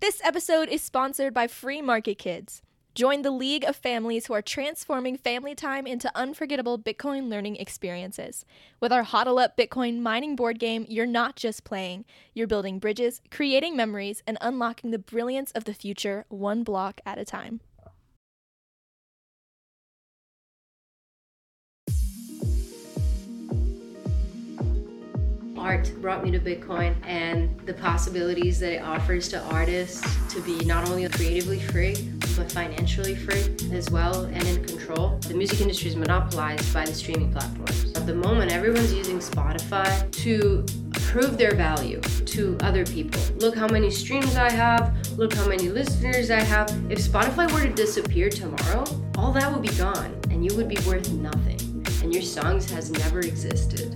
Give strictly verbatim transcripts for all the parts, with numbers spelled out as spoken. This episode is sponsored by Free Market Kids. Join the league of families who are transforming family time into unforgettable Bitcoin learning experiences. With our Hodl Up Bitcoin mining board game, you're not just playing. You're building bridges, creating memories, and unlocking the brilliance of the future one block at a time. Art brought me to Bitcoin and the possibilities that it offers to artists to be not only creatively free, but financially free as well and in control. The music industry is monopolized by the streaming platforms. At the moment, everyone's using Spotify to prove their value to other people. Look how many streams I have. Look how many listeners I have. If Spotify were to disappear tomorrow, all that would be gone and you would be worth nothing. And your songs has never existed.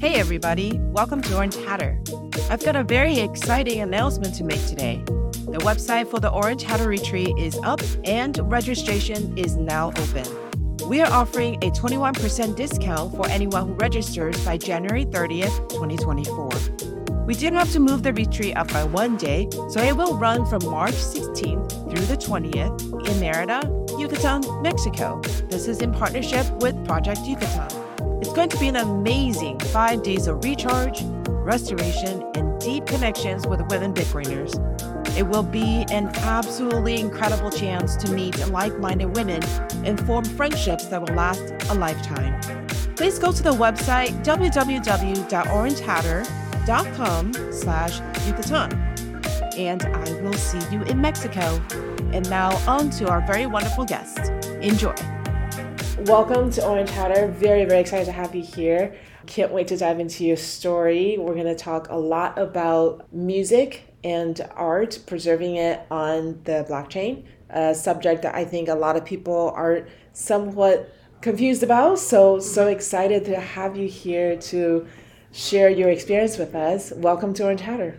Hey everybody, welcome to Orange Hatter. I've got a very exciting announcement to make today. The website for the Orange Hatter Retreat is up and registration is now open. We are offering a twenty-one percent discount for anyone who registers by January thirtieth, twenty twenty-four. We did have to move the retreat up by one day, so it will run from March sixteenth through the twentieth in Merida, Yucatan, Mexico. This is in partnership with Project Yucatan. It's going to be an amazing five days of recharge, restoration, and deep connections with women Bitcoiners. It will be an absolutely incredible chance to meet like-minded women and form friendships that will last a lifetime. Please go to the website w w w dot orange hatter dot com slash Yucatan. And I will see you in Mexico. And now on to our very wonderful guest. Enjoy. Welcome to Orange Hatter. Very, very excited to have you here. Can't wait to dive into your story. We're going to talk a lot about music and art, preserving it on the blockchain, a subject that I think a lot of people are somewhat confused about. So, so excited to have you here to share your experience with us. Welcome to Orange Hatter.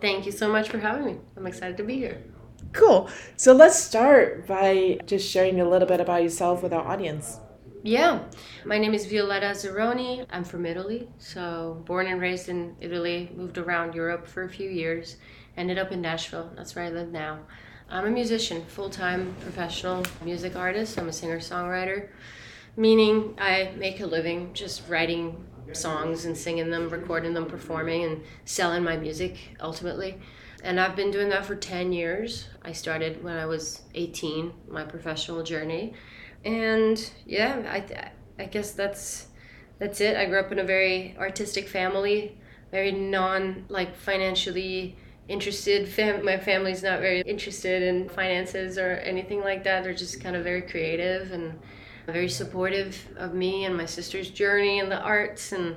Thank you so much for having me. I'm excited to be here. Cool. So let's start by just sharing a little bit about yourself with our audience. Yeah. My name is Violetta Zeroni. I'm from Italy. So born and raised in Italy, moved around Europe for a few years, ended up in Nashville. That's where I live now. I'm a musician, full-time professional music artist. I'm a singer-songwriter, meaning I make a living just writing songs and singing them, recording them, performing, and selling my music ultimately. And I've been doing that for ten years. I started when I was eighteen, my professional journey. And yeah, I, I guess that's that's it. I grew up in a very artistic family, very non, like financially interested. Fam- my family's not very interested in finances or anything like that. They're just kind of very creative and very supportive of me and my sister's journey in the arts. And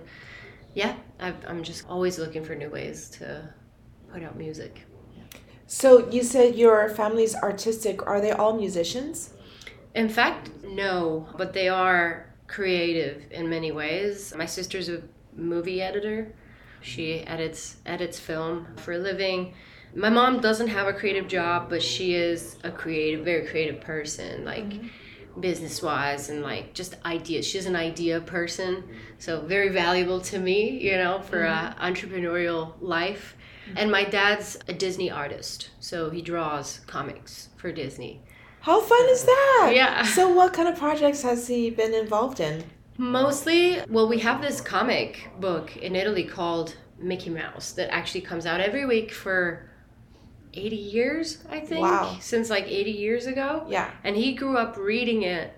yeah, I've, I'm just always looking for new ways to put out music. Yeah. So you said your family's artistic. Are they all musicians? In fact, no, but they are creative in many ways. My sister's a movie editor. She edits edits film for a living. My mom doesn't have a creative job, but she is a creative, very creative person, like mm-hmm. business-wise and like just ideas. She's an idea person, so very valuable to me, you know, for mm-hmm. a entrepreneurial life. And my dad's a Disney artist, so he draws comics for Disney. How fun is that? Yeah. So what kind of projects has he been involved in? Mostly, well, we have this comic book in Italy called Mickey Mouse that actually comes out every week for eighty years, I think. Wow. Since like eighty years ago. Yeah. And he grew up reading it,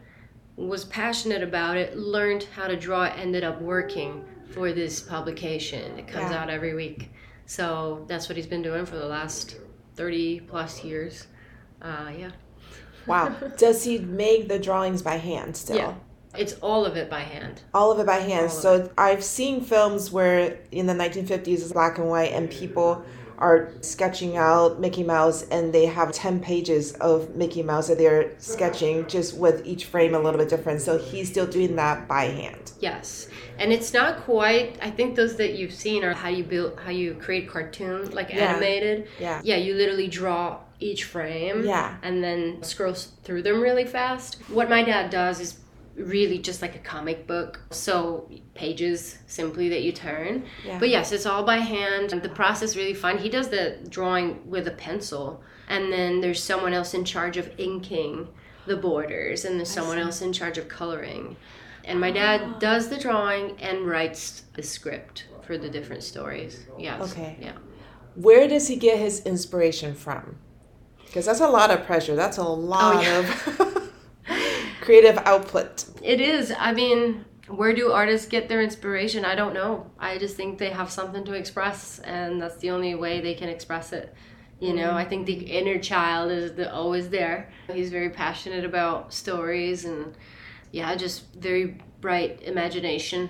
was passionate about it, learned how to draw it, ended up working for this publication. It comes yeah. out every week. So that's what he's been doing for the last thirty plus years. Uh, yeah. Wow. Does he make the drawings by hand still? Yeah. It's all of it by hand. All of it by hand. So I've seen films where in the nineteen fifties it's black and white and people are sketching out Mickey Mouse and they have ten pages of Mickey Mouse that they're sketching, just with each frame a little bit different. So he's still doing that by hand. Yes. And it's not quite, I think those that you've seen are how you build, how you create cartoon, like yeah. animated. Yeah. Yeah, you literally draw each frame yeah. and then scroll through them really fast. What my dad does is really just like a comic book, so pages simply that you turn. Yeah. But yes, it's all by hand. The process is really fun. He does the drawing with a pencil, and then there's someone else in charge of inking the borders, and there's I someone see. else in charge of coloring. And my dad oh. does the drawing and writes the script for the different stories. Yes. Okay. Yeah. Where does he get his inspiration from? Because that's a lot of pressure. That's a lot oh, yeah. of creative output. It is. I mean, where do artists get their inspiration? I don't know. I just think they have something to express, and that's the only way they can express it. You know, I think the inner child is the, always there. He's very passionate about stories and, yeah, just very bright imagination.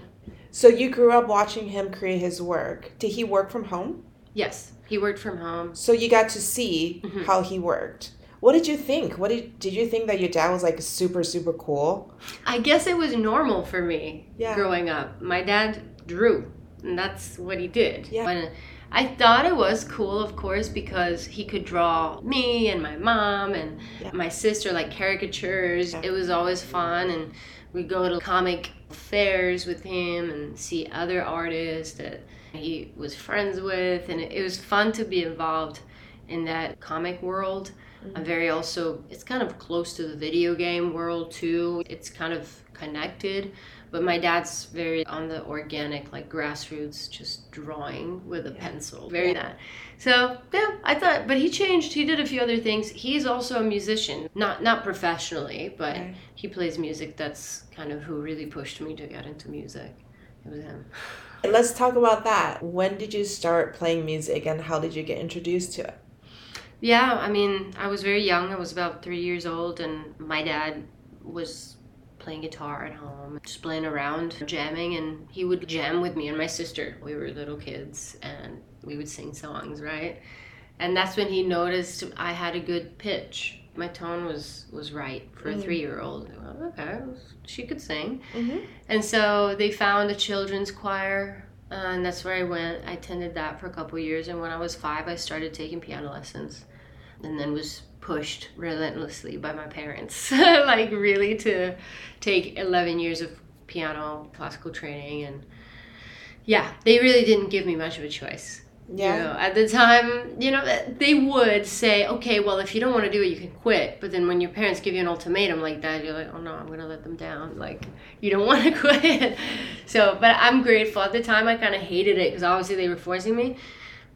So you grew up watching him create his work. Did he work from home? Yes. He worked from home. So you got to see mm-hmm. how he worked. What did you think? What did, did you think that your dad was like super, super cool? I guess it was normal for me yeah. growing up. My dad drew, and that's what he did. Yeah. When I thought it was cool, of course, because he could draw me and my mom and yeah. my sister, like caricatures. Yeah. It was always fun, and we'd go to comic fairs with him and see other artists that he was friends with, and it was fun to be involved in that comic world. Mm-hmm. I'm very also, it's kind of close to the video game world too. It's kind of connected, but my dad's very on the organic, like grassroots, just drawing with a yeah. pencil, very that. So yeah, I thought, but he changed, he did a few other things. He's also a musician, not not professionally, but okay. he plays music. That's kind of who really pushed me to get into music. It was him. Let's talk about that. When did you start playing music, and how did you get introduced to it? Yeah, I mean, I was very young. I was about three years old, and my dad was playing guitar at home, just playing around, jamming, and he would jam with me and my sister. We were little kids, and we would sing songs, right? And that's when he noticed I had a good pitch. My tone was, was right for mm-hmm. a three-year-old. Well, okay, she could sing. Mm-hmm. And so they found a children's choir, uh, and that's where I went. I attended that for a couple years, and when I was five, I started taking piano lessons, and then was pushed relentlessly by my parents, like really to take eleven years of piano classical training. And yeah, they really didn't give me much of a choice. Yeah. You know, at the time, you know, they would say, okay, well, if you don't want to do it, you can quit. But then when your parents give you an ultimatum like that, you're like, oh no, I'm going to let them down. Like, you don't want to quit. So, but I'm grateful. At the time, I kind of hated it because obviously they were forcing me.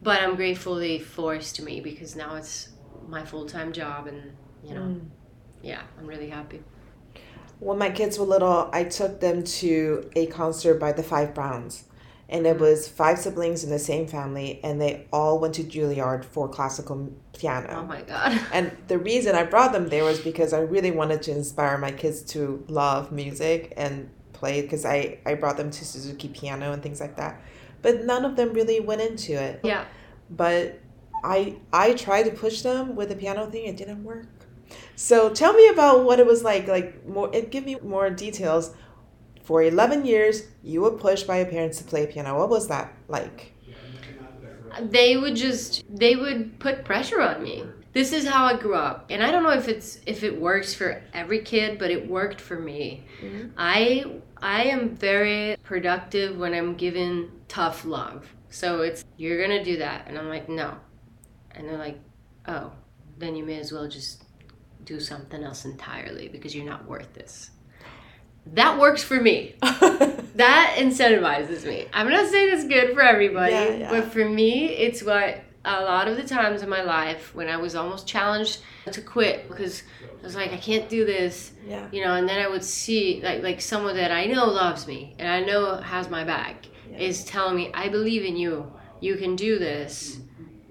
But I'm grateful they forced me, because now it's my full-time job, and, you know, mm. yeah, I'm really happy. When my kids were little, I took them to a concert by the Five Browns. And it was five siblings in the same family, and they all went to Juilliard for classical piano. Oh, my God. And the reason I brought them there was because I really wanted to inspire my kids to love music and play, because I, I brought them to Suzuki piano and things like that. But none of them really went into it. Yeah. But I I tried to push them with the piano thing. It didn't work. So tell me about what it was like. Like more, it, give me more details. For eleven years, you were pushed by your parents to play piano. What was that like? They would just, they would put pressure on me. This is how I grew up. And I don't know if it's, if it works for every kid, but it worked for me. Mm-hmm. I, I am very productive when I'm given tough love. So it's, you're going to do that. And I'm like, no. And they're like, oh, then you may as well just do something else entirely, because you're not worth this. That works for me. That incentivizes me. I'm not saying it's good for everybody, yeah, yeah. but for me, it's what a lot of the times in my life when I was almost challenged to quit because I was like, I can't do this, yeah. you know, and then I would see like like someone that I know loves me and I know has my back yeah. is telling me, I believe in you. You can do this.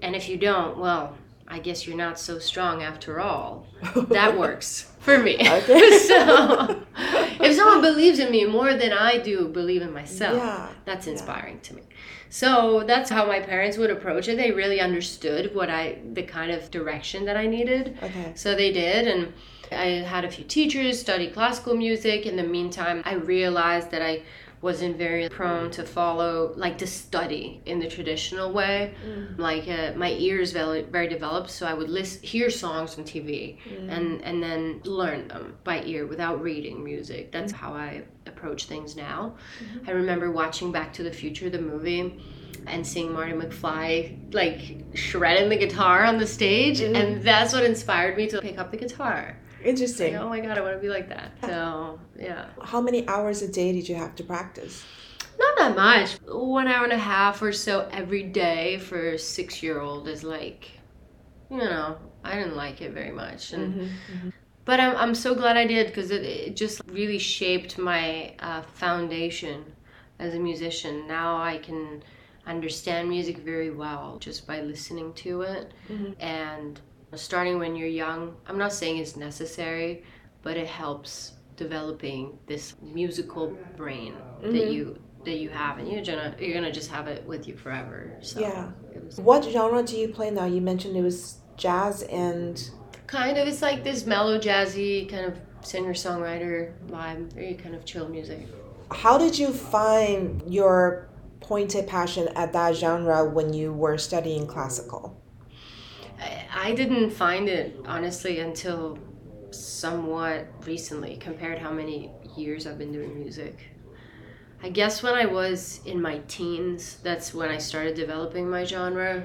And if you don't, well, I guess you're not so strong after all. That works for me. Okay. So if someone believes in me more than I do believe in myself, yeah. that's inspiring yeah. to me. So that's how my parents would approach it. They really understood what I, the kind of direction that I needed. Okay. So they did. And I had a few teachers, studied classical music. In the meantime, I realized that I wasn't very prone to follow, like to study in the traditional way. Mm. Like uh, my ears very, very developed, so I would list, hear songs on T V mm. and, and then learn them by ear without reading music. That's mm. how I approach things now. Mm-hmm. I remember watching Back to the Future, the movie, and seeing Marty McFly like shredding the guitar on the stage, mm. and that's what inspired me to pick up the guitar. Interesting. Like, oh my God, I want to be like that. So, yeah. How many hours a day did you have to practice? Not that much. One hour and a half or so every day for a six-year-old is like, you know, I didn't like it very much. And mm-hmm, mm-hmm. But I'm I'm so glad I did, because it, it just really shaped my uh, foundation as a musician. Now I can understand music very well just by listening to it. Mm-hmm. And starting when you're young, I'm not saying it's necessary, but it helps developing this musical brain mm-hmm. that you that you have, and you're gonna you're gonna just have it with you forever. So yeah. It was, what genre do you play now? You mentioned it was jazz and kind of it's like this mellow jazzy kind of singer-songwriter vibe, very kind of chill music. How did you find your pointed passion at that genre when you were studying classical? I didn't find it, honestly, until somewhat recently, compared how many years I've been doing music. I guess when I was in my teens, that's when I started developing my genre.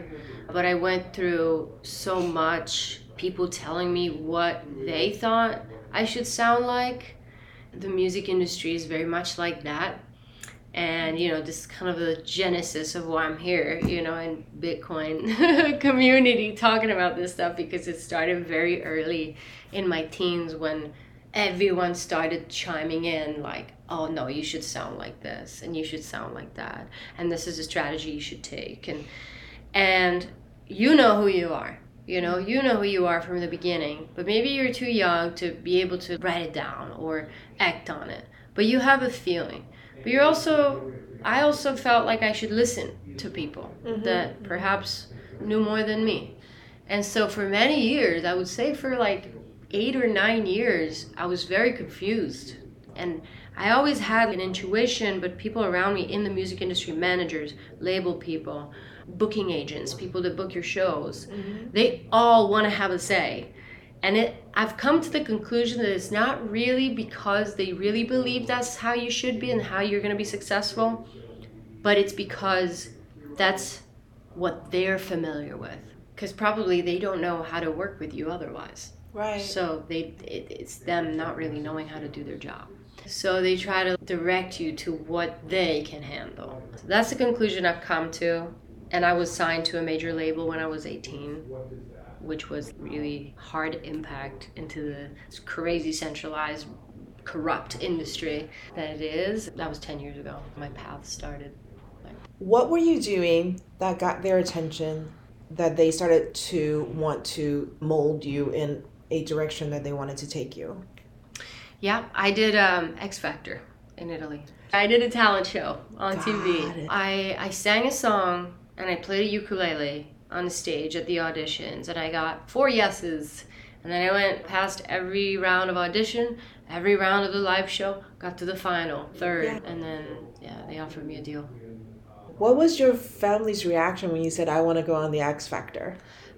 But I went through so much, people telling me what they thought I should sound like. The music industry is very much like that. And, you know, this is kind of the genesis of why I'm here, you know, in Bitcoin community talking about this stuff, because it started very early in my teens when everyone started chiming in like, oh, no, you should sound like this and you should sound like that. And this is a strategy you should take. And, and you know who you are, you know, you know who you are from the beginning, but maybe you're too young to be able to write it down or act on it. But you have a feeling. But you're also, I also felt like I should listen to people mm-hmm. that perhaps knew more than me. And so for many years, I would say for like eight or nine years, I was very confused. And I always had an intuition, but people around me in the music industry, managers, label people, booking agents, people that book your shows, mm-hmm. they all want to have a say. And it, I've come to the conclusion that it's not really because they really believe that's how you should be and how you're going to be successful, but it's because that's what they're familiar with. Because probably they don't know how to work with you otherwise. Right. So they, it, it's them not really knowing how to do their job. So they try to direct you to what they can handle. So that's the conclusion I've come to. And I was signed to a major label when I was eighteen. Which was really hard impact into the crazy centralized, corrupt industry that it is. That was ten years ago. My path started. What were you doing that got their attention, that they started to want to mold you in a direction that they wanted to take you? Yeah, I did um, X-Factor in Italy. I did a talent show on got T V. It. I I sang a song and I played a ukulele on the stage at the auditions, and I got four yeses, and then I went past every round of audition, every round of the live show, got to the final, third, yeah. and then yeah, they offered me a deal. What was your family's reaction when you said, I want to go on the X Factor?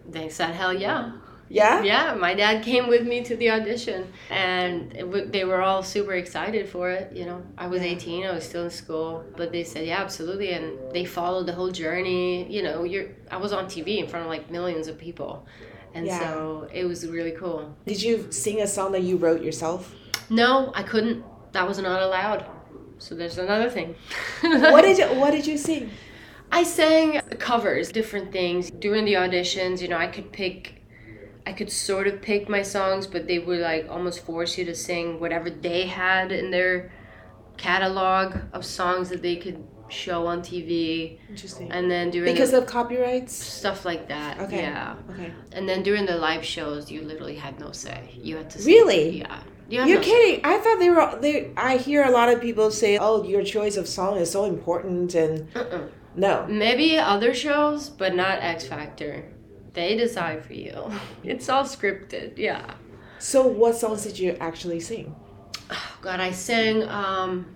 They said, hell yeah. Yeah? Yeah, my dad came with me to the audition, and it w- they were all super excited for it, you know. I was eighteen, I was still in school, but they said, yeah, absolutely, and they followed the whole journey. You know, you're I was on T V in front of, like, millions of people, and yeah. so it was really cool. Did you sing a song that you wrote yourself? No, I couldn't. That was not allowed, so there's another thing. What did you, what did you sing? I sang covers, different things. During the auditions, you know, I could pick... I could sort of pick my songs, but they would like almost force you to sing whatever they had in their catalog of songs that they could show on T V. Interesting. And then during because the, of copyrights, stuff like that. Okay. Yeah. Okay. And then during the live shows, you literally had no say. You had to. Sing. Really? Yeah. You you're no kidding. Say. I thought they were. They. I hear a lot of people say, "Oh, your choice of song is so important," and uh-uh. no. Maybe other shows, but not X Factor. They decide for you. It's all scripted, yeah. So what songs did you actually sing? Oh, God, I sang um,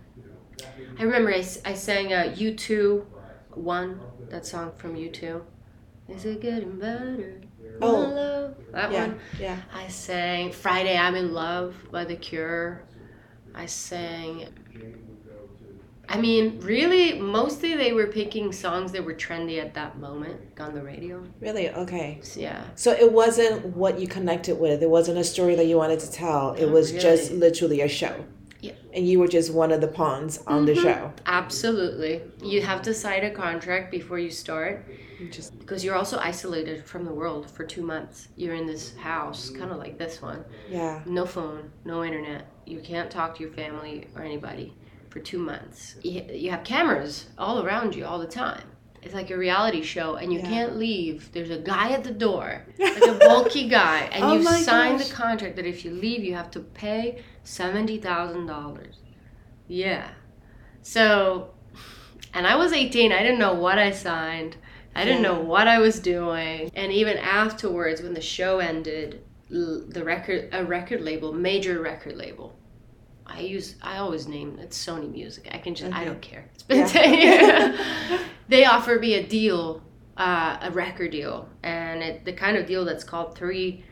I remember I, I sang uh, U two, One, that song from U two. Is it getting better? Oh, love. That yeah, one. Yeah. I sang Friday I'm in Love by The Cure. I sang... I mean, really, mostly they were picking songs that were trendy at that moment on the radio. Really? Okay. Yeah. So it wasn't what you connected with. It wasn't a story that you wanted to tell. It was really. just literally a show. Yeah. And you were just one of the pawns on mm-hmm. the show. Absolutely. You have to sign a contract before you start. Just... Because you're also isolated from the world for two months. You're in this house, kind of like this one. Yeah. No phone, no internet. You can't talk to your family or anybody. For two months, you have cameras all around you all the time. It's like a reality show, and you yeah. can't leave. There's a guy at the door, like a bulky guy, and oh you sign gosh. the contract that if you leave, you have to pay seventy thousand dollars. Yeah. So, and I was eighteen. I didn't know what I signed. I didn't yeah. know what I was doing. And even afterwards, when the show ended, the record, a record label, major record label. I use, I always name it Sony Music. I can just, okay. I don't care. It's been yeah. ten years. They offered me a deal, uh, a record deal. And it, the kind of deal that's called three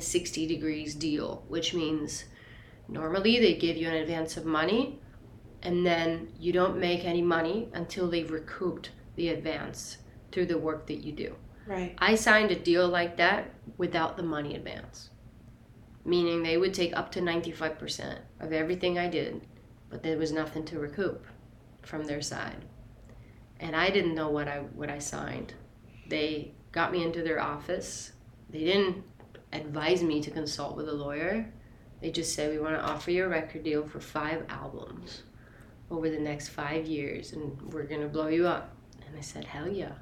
sixty degrees deal, which means normally they give you an advance of money and then you don't make any money until they've recouped the advance through the work that you do. Right. I signed a deal like that without the money advance. Meaning they would take up to ninety-five percent of everything I did, but there was nothing to recoup from their side. And I didn't know what I what I signed. They got me into their office. They didn't advise me to consult with a lawyer. They just said, we want to offer you a record deal for five albums over the next five years, and we're going to blow you up. And I said, hell yeah.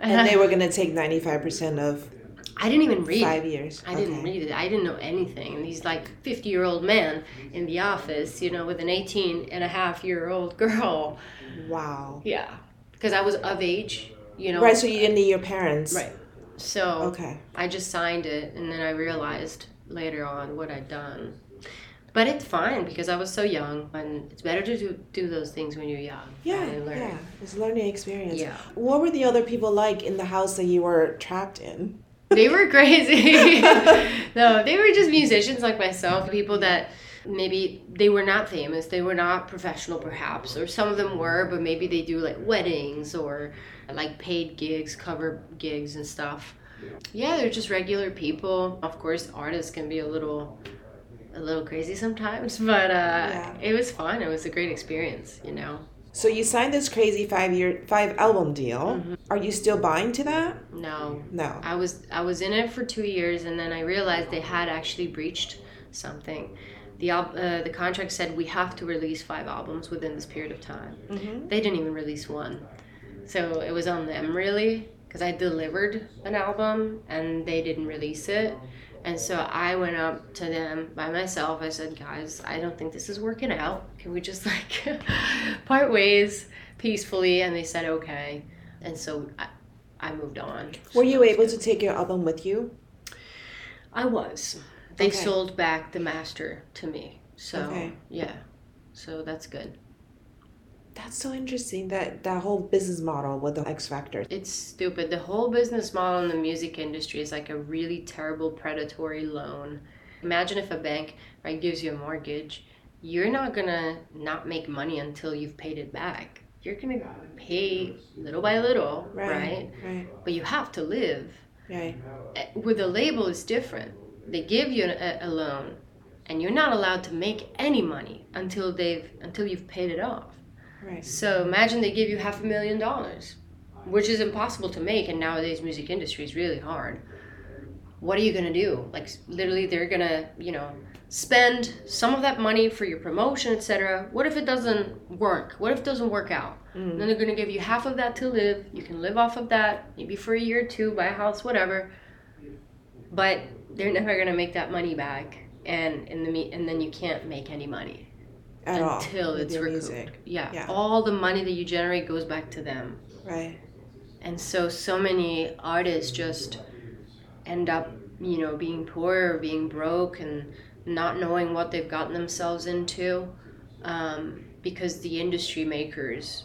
And, and they were going to take ninety-five percent of... I didn't even read Five years. I okay. didn't read it. I didn't know anything. And he's like fifty-year-old man in the office, you know, with an eighteen and a half year old girl. Wow. Yeah. Because I was of age, you know. Right, so you didn't need your parents. Right. So okay. I just signed it, and then I realized later on what I'd done. But it's fine because I was so young, and it's better to do, do those things when you're young. Yeah, yeah. It's a learning experience. Yeah. What were the other people like in the house that you were trapped in? They were crazy. No, they were just musicians like myself, people that maybe they were not famous, they were not professional perhaps, or some of them were, but maybe they do like weddings or like paid gigs, cover gigs and stuff. Yeah, they're just regular people. Of course, artists can be a little a little crazy sometimes, but uh, yeah. it was fun. It was a great experience, you know. So you signed this crazy five-year, five-album deal. Mm-hmm. Are you still buying to that? No. No. I was I was in it for two years, and then I realized they had actually breached something. The uh, the contract said we have to release five albums within this period of time. Mm-hmm. They didn't even release one. So it was on them, really, because I delivered an album, and they didn't release it. And so I went up to them by myself. I said, guys, I don't think this is working out. Can we just like part ways peacefully? And they said, okay. And so I, I moved on. Were so you able good. to take your album with you? I was. They okay. sold back the master to me. So okay. yeah, so that's good. That's so interesting, that, that whole business model with the X Factor. It's stupid. The whole business model in the music industry is like a really terrible predatory loan. Imagine if a bank right, gives you a mortgage. You're not going to not make money until you've paid it back. You're going to pay little by little, right, right? Right. But you have to live. Right. With a label, it's different. They give you a, a loan, and you're not allowed to make any money until they've until you've paid it off. Right. So imagine they give you half a million dollars, which is impossible to make, and nowadays music industry is really hard. What are you gonna do? Like literally, they're gonna, you know, spend some of that money for your promotion, et cetera. What if it doesn't work? What if it doesn't work out? Mm. Then they're gonna give you half of that to live. You can live off of that maybe for a year or two, buy a house, whatever. But they're never gonna make that money back, and in the me- and then you can't make any money. At until all, it's recouped. Yeah. yeah. All the money that you generate goes back to them. Right. And so, so many artists just end up, you know, being poor or being broke and not knowing what they've gotten themselves into um, because the industry makers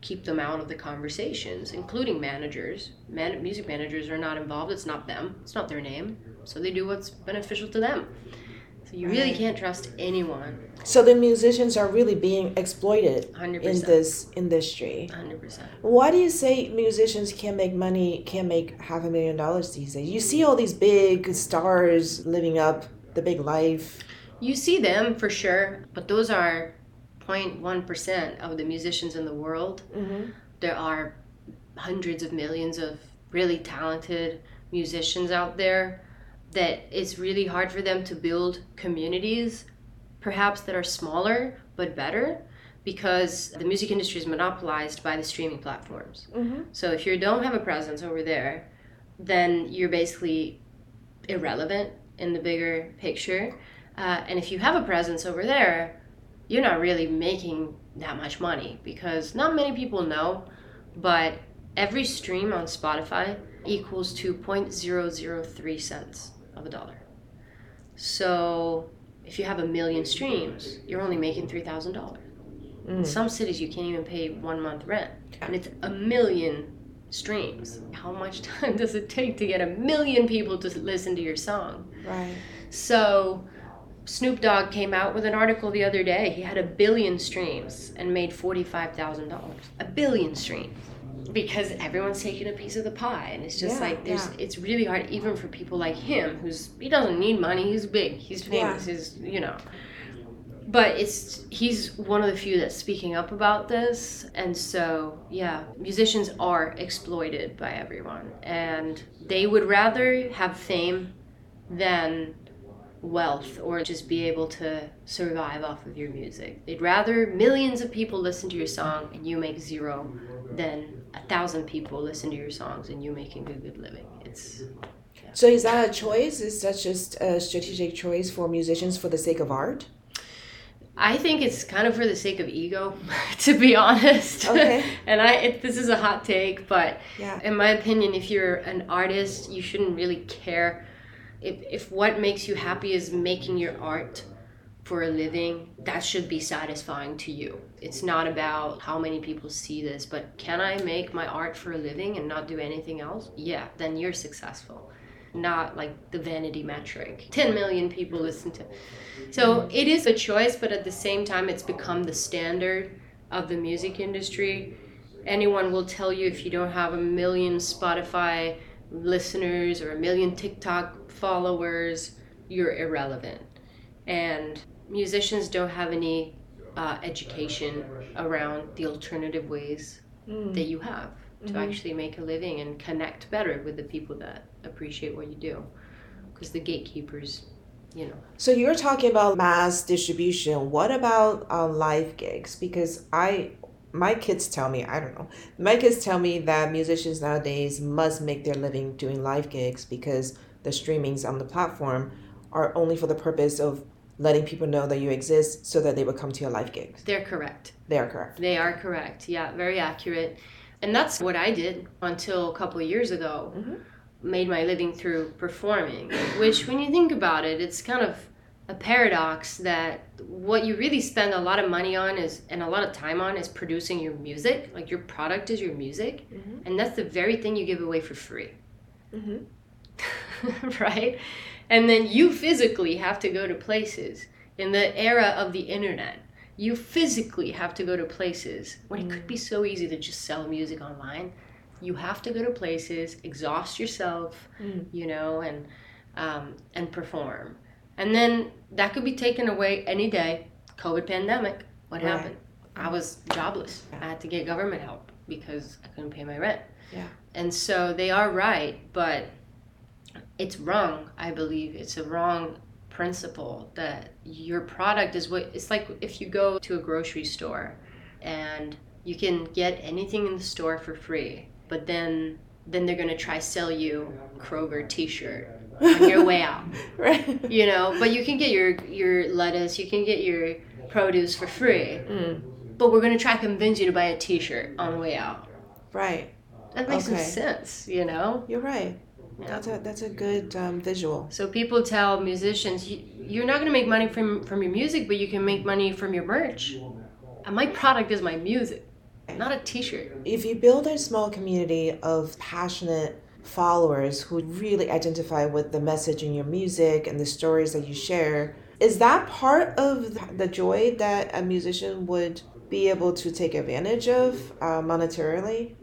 keep them out of the conversations, including managers. Man- music managers are not involved. It's not them. It's not their name. So they do what's beneficial to them. So you really can't trust anyone. So the musicians are really being exploited one hundred percent in this industry. one hundred percent. Why do you say musicians can't make money, can't make half a million dollars these days? You see all these big stars living up the big life. You see them for sure, but those are zero point one percent of the musicians in the world. Mm-hmm. There are hundreds of millions of really talented musicians out there that it's really hard for them to build communities, perhaps that are smaller but better, because the music industry is monopolized by the streaming platforms. Mm-hmm. So if you don't have a presence over there, then you're basically irrelevant in the bigger picture. Uh, and if you have a presence over there, you're not really making that much money, because not many people know, but every stream on Spotify equals to zero point zero zero three cents of a dollar. So if you have a million streams, you're only making three thousand dollars. Mm. In some cities, you can't even pay one month rent, and it's a million streams. How much time does it take to get a million people to listen to your song? Right. So Snoop Dogg came out with an article the other day. He had a billion streams and made forty-five thousand dollars. A billion streams. Because everyone's taking a piece of the pie. And it's just yeah, like, there's yeah. it's really hard even for people like him, who's, he doesn't need money. He's big. He's famous. Yeah. He's, you know. But it's he's one of the few that's speaking up about this. And so, yeah, musicians are exploited by everyone. And they would rather have fame than wealth, or just be able to survive off of your music. They'd rather millions of people listen to your song and you make zero than a thousand people listen to your songs and you making a good living. It's yeah. So is that a choice? Is that just a strategic choice for musicians for the sake of art? I think it's kind of for the sake of ego, to be honest. Okay. And I it, this is a hot take, but yeah. in my opinion, if you're an artist, you shouldn't really care. If if what makes you happy is making your art for a living, that should be satisfying to you. It's not about how many people see this, but can I make my art for a living and not do anything else? Yeah, then you're successful. Not like the vanity metric. ten million people listen to it. So it is a choice, but at the same time, it's become the standard of the music industry. Anyone will tell you if you don't have a million Spotify listeners or a million TikTok followers, you're irrelevant. And musicians don't have any uh, education around the alternative ways mm. that you have to mm-hmm. actually make a living and connect better with the people that appreciate what you do, because the gatekeepers, you know. So you're talking about mass distribution. What about uh, live gigs? Because I My kids tell me, I don't know, my kids tell me that musicians nowadays must make their living doing live gigs, because the streamings on the platform are only for the purpose of letting people know that you exist so that they would come to your live gigs. They're correct. They are correct. They are correct. Yeah, very accurate. And that's what I did until a couple of years ago. Mm-hmm. Made my living through performing, which when you think about it, it's kind of a paradox that what you really spend a lot of money on is and a lot of time on is producing your music. Like, your product is your music, mm-hmm. and that's the very thing you give away for free. Mm-hmm. Right? And then you physically have to go to places. In the era of the internet, you physically have to go to places when mm-hmm. it could be so easy to just sell music online. You have to go to places, exhaust yourself, mm-hmm. you know, and um, and perform. And then that could be taken away any day. COVID pandemic, what right. happened? I was jobless. I had to get government help because I couldn't pay my rent. Yeah. And so they are right, but it's wrong, I believe. It's a wrong principle that your product is what... It's like if you go to a grocery store and you can get anything in the store for free, but then then they're going to try sell you Kroger t-shirt on your way out. Right. You know, but you can get your, your lettuce, you can get your produce for free. Mm. But we're going to try to convince you to buy a t-shirt on the way out. Right. That makes okay. some sense, you know? You're right. Yeah. That's a that's a good um, visual. So people tell musicians, you, you're not going to make money from, from your music, but you can make money from your merch. my product is my music, not a t-shirt. If you build a small community of passionate followers who really identify with the message in your music and the stories that you share, is that part of the joy that a musician would be able to take advantage of uh, monetarily?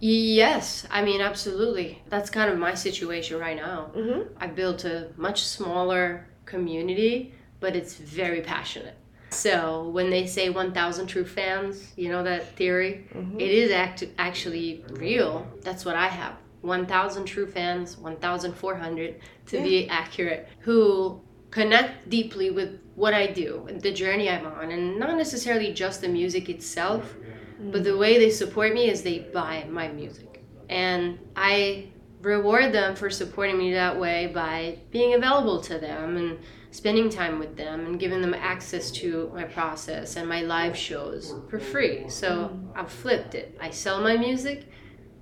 Yes, I mean, absolutely. That's kind of my situation right now. Mm-hmm. I built a much smaller community, but it's very passionate. So when they say one thousand true fans, you know that theory? Mm-hmm. It is act- actually real. That's what I have. one thousand true fans, one thousand four hundred to yeah. be accurate, who connect deeply with what I do, the journey I'm on, and not necessarily just the music itself, mm-hmm. but the way they support me is they buy my music. And I reward them for supporting me that way by being available to them and spending time with them and giving them access to my process and my live shows for free. So I've flipped it. I sell my music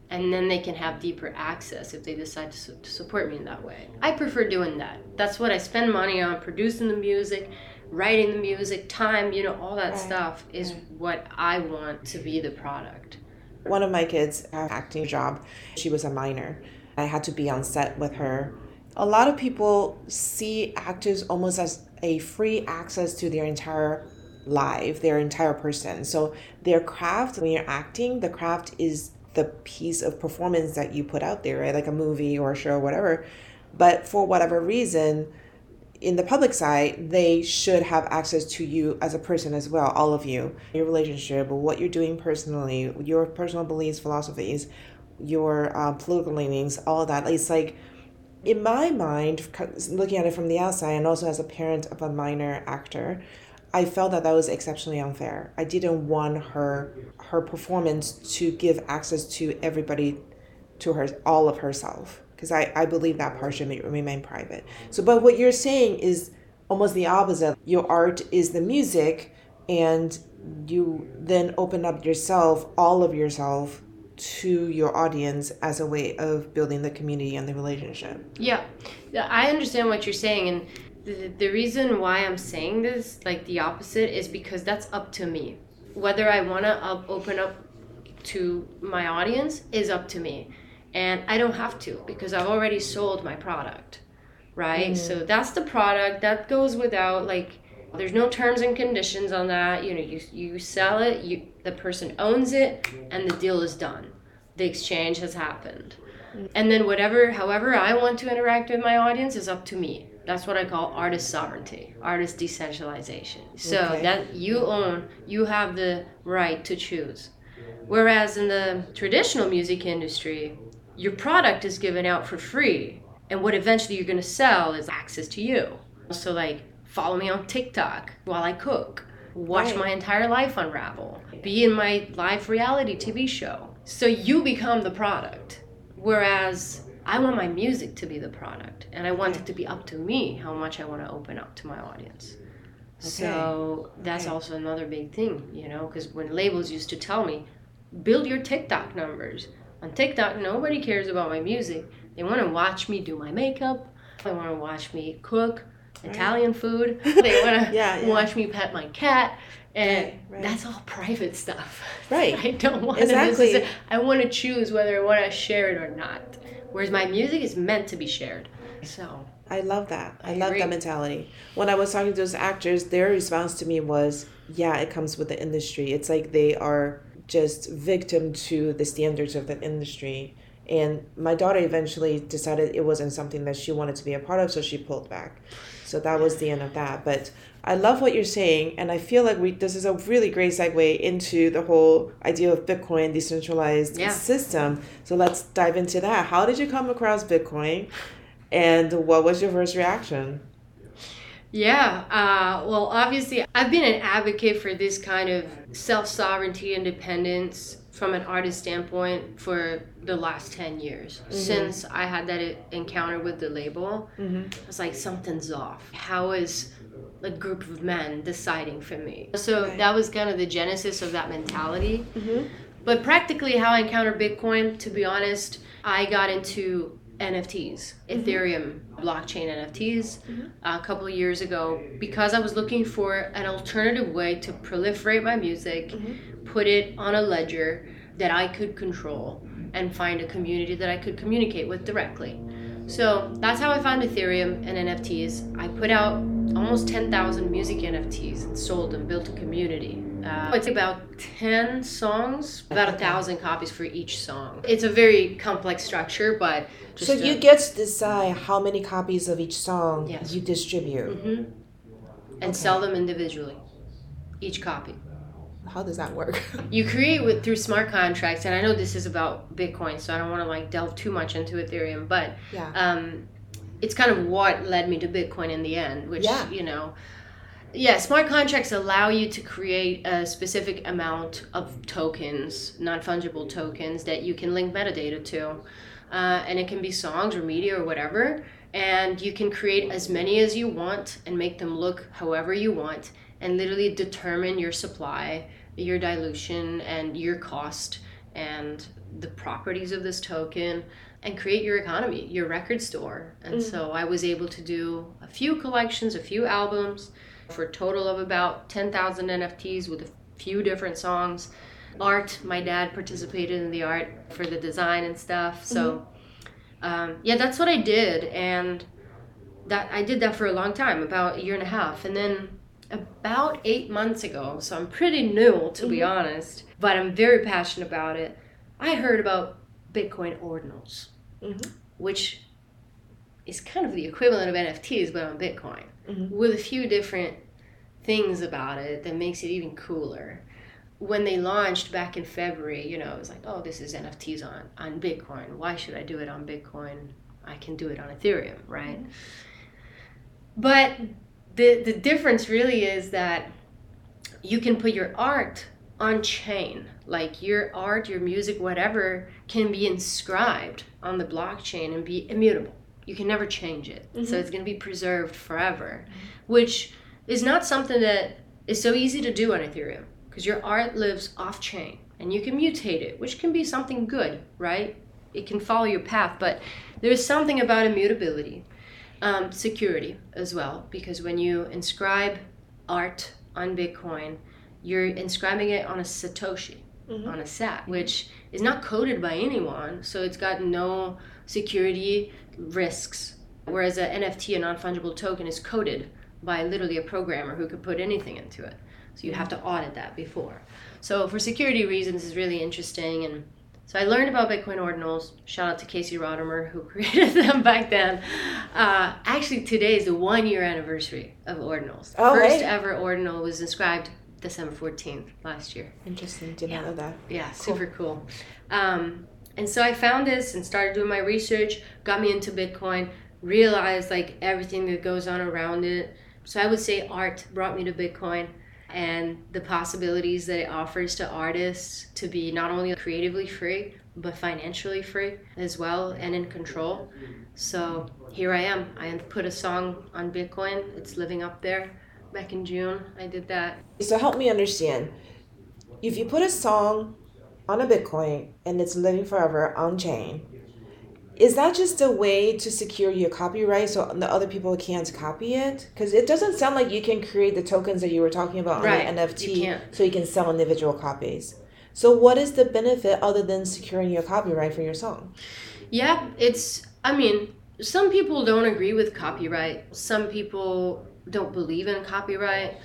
and then they can have deeper access if they decide to, su- to support me in that way. I prefer doing that. That's what I spend money on, producing the music, writing the music, time, you know, all that stuff is what I want to be the product. One of my kids had an acting job. She was a minor. I had to be on set with her. A lot of people see actors almost as a free access to their entire life, their entire person. So their craft, when you're acting, the craft is the piece of performance that you put out there, right? Like a movie or a show or whatever. But for whatever reason, in the public side, they should have access to you as a person as well, all of you, your relationship, what you're doing personally, your personal beliefs, philosophies, your uh, political leanings, all of that. It's like, in my mind, looking at it from the outside and also as a parent of a minor actor, I felt that that was exceptionally unfair. I didn't want her her performance to give access to everybody, to her, all of herself, because I, I believe that part should remain private. So, but what you're saying is almost the opposite. Your art is the music, and you then open up yourself, all of yourself, to your audience as a way of building the community and the relationship. Yeah, I understand what you're saying. And the, the reason why I'm saying this, like the opposite, is because that's up to me. Whether I want to up, open up to my audience is up to me. And I don't have to because I've already sold my product, right? Mm-hmm. So that's the product that goes without, like, there's no terms and conditions on that. You know, you you sell it, you the person owns it, and the deal is done. The exchange has happened. And then whatever, however I want to interact with my audience is up to me. That's what I call artist sovereignty, artist decentralization. So okay. that you own, you have the right to choose. Whereas in the traditional music industry, your product is given out for free, and what eventually you're gonna sell is access to you. So like, follow me on TikTok while I cook. Watch right. my entire life unravel. Be in my live reality T V show. So you become the product. Whereas I want my music to be the product. And I want it to be up to me how much I want to open up to my audience. Okay. So that's okay. also another big thing, you know, because when labels used to tell me, build your TikTok numbers. On TikTok, nobody cares about my music. They want to watch me do my makeup. They want to watch me cook Italian food. They want to yeah, yeah. watch me pet my cat, and right, right. that's all private stuff. Right. I don't want exactly. to. I want to choose whether I want to share it or not. Whereas my music is meant to be shared. So I love that. I, I love agree. that mentality. When I was talking to those actors, their response to me was, "Yeah, it comes with the industry. It's like they are just victim to the standards of the industry." And my daughter eventually decided it wasn't something that she wanted to be a part of, so she pulled back. So that was the end of that. But I love what you're saying, and I feel like we this is a really great segue into the whole idea of Bitcoin, decentralized yeah. system. So let's dive into that. How did you come across Bitcoin, and what was your first reaction? Yeah, uh, well, obviously, I've been an advocate for this kind of self-sovereignty, independence, from an artist standpoint for the last ten years. Mm-hmm. Since I had that encounter with the label, mm-hmm. I was like, something's off. How is a group of men deciding for me? So okay. that was kind of the genesis of that mentality. Mm-hmm. But practically how I encountered Bitcoin, to be honest, I got into N F Ts, Ethereum, mm-hmm. blockchain N F Ts mm-hmm. a couple of years ago, because I was looking for an alternative way to proliferate my music, mm-hmm. put it on a ledger that I could control and find a community that I could communicate with directly. So that's how I found Ethereum and N F Ts. I put out almost ten thousand music N F Ts and sold them, built a community. Uh, it's about ten songs, about a thousand copies for each song. It's a very complex structure, but just so you get to decide how many copies of each song yes. you distribute, mm-hmm. and okay. sell them individually, each copy. How does that work? You create with through smart contracts, and I know this is about Bitcoin, so I don't want to like delve too much into Ethereum, but yeah. um, it's kind of what led me to Bitcoin in the end, which yeah. you know. Yeah, smart contracts allow you to create a specific amount of tokens, non-fungible tokens, that you can link metadata to. Uh, and it can be songs or media or whatever. And you can create as many as you want and make them look however you want and literally determine your supply, your dilution, and your cost and the properties of this token and create your economy, your record store. And mm-hmm. so I was able to do a few collections, a few albums, for a total of about ten thousand N F Ts with a few different songs. Art, my dad participated in the art for the design and stuff. So mm-hmm. um, yeah, that's what I did. And that I did that for a long time, about a year and a half. And then about eight months ago, so I'm pretty new to mm-hmm. be honest, but I'm very passionate about it. I heard about Bitcoin Ordinals, mm-hmm. which is kind of the equivalent of N F Ts, but on Bitcoin. Mm-hmm. With a few different things about it that makes it even cooler. When they launched back in February, you know, it was like, oh, this is N F Ts on, on Bitcoin. Why should I do it on Bitcoin? I can do it on Ethereum, right? Mm-hmm. But the the difference really is that you can put your art on chain. Like your art, your music, whatever, can be inscribed on the blockchain and be immutable. You can never change it. Mm-hmm. So it's going to be preserved forever, which is not something that is so easy to do on Ethereum because your art lives off chain and you can mutate it, which can be something good, right? It can follow your path, but there's something about immutability, um, security as well, because when you inscribe art on Bitcoin, you're inscribing it on a Satoshi, mm-hmm. on a sat, which is not coded by anyone. So it's got no security risks, whereas an N F T, a non-fungible token, is coded by literally a programmer who could put anything into it. So you have to audit that before. So for security reasons, it's really interesting. And so I learned about Bitcoin Ordinals. Shout out to Casey Rodimer, who created them back then. Uh, actually, today is the one-year anniversary of Ordinals. Oh, First right. ever Ordinal was inscribed December fourteenth last year. Interesting. Did yeah. not know that. Yeah, cool. Super cool. Um, And so I found this and started doing my research, got me into Bitcoin, realized like everything that goes on around it. So I would say art brought me to Bitcoin and the possibilities that it offers to artists to be not only creatively free, but financially free as well and in control. So here I am. I put a song on Bitcoin. It's living up there. Back in June, I did that. So help me understand. If you put a song on a Bitcoin and it's living forever on chain, is that just a way to secure your copyright so the other people can't copy it? Because it doesn't sound like you can create the tokens that you were talking about right. on the N F T, you so you can sell individual copies. So what is the benefit other than securing your copyright for your song? Yeah, it's, I mean, some people don't agree with copyright. Some people don't believe in copyright.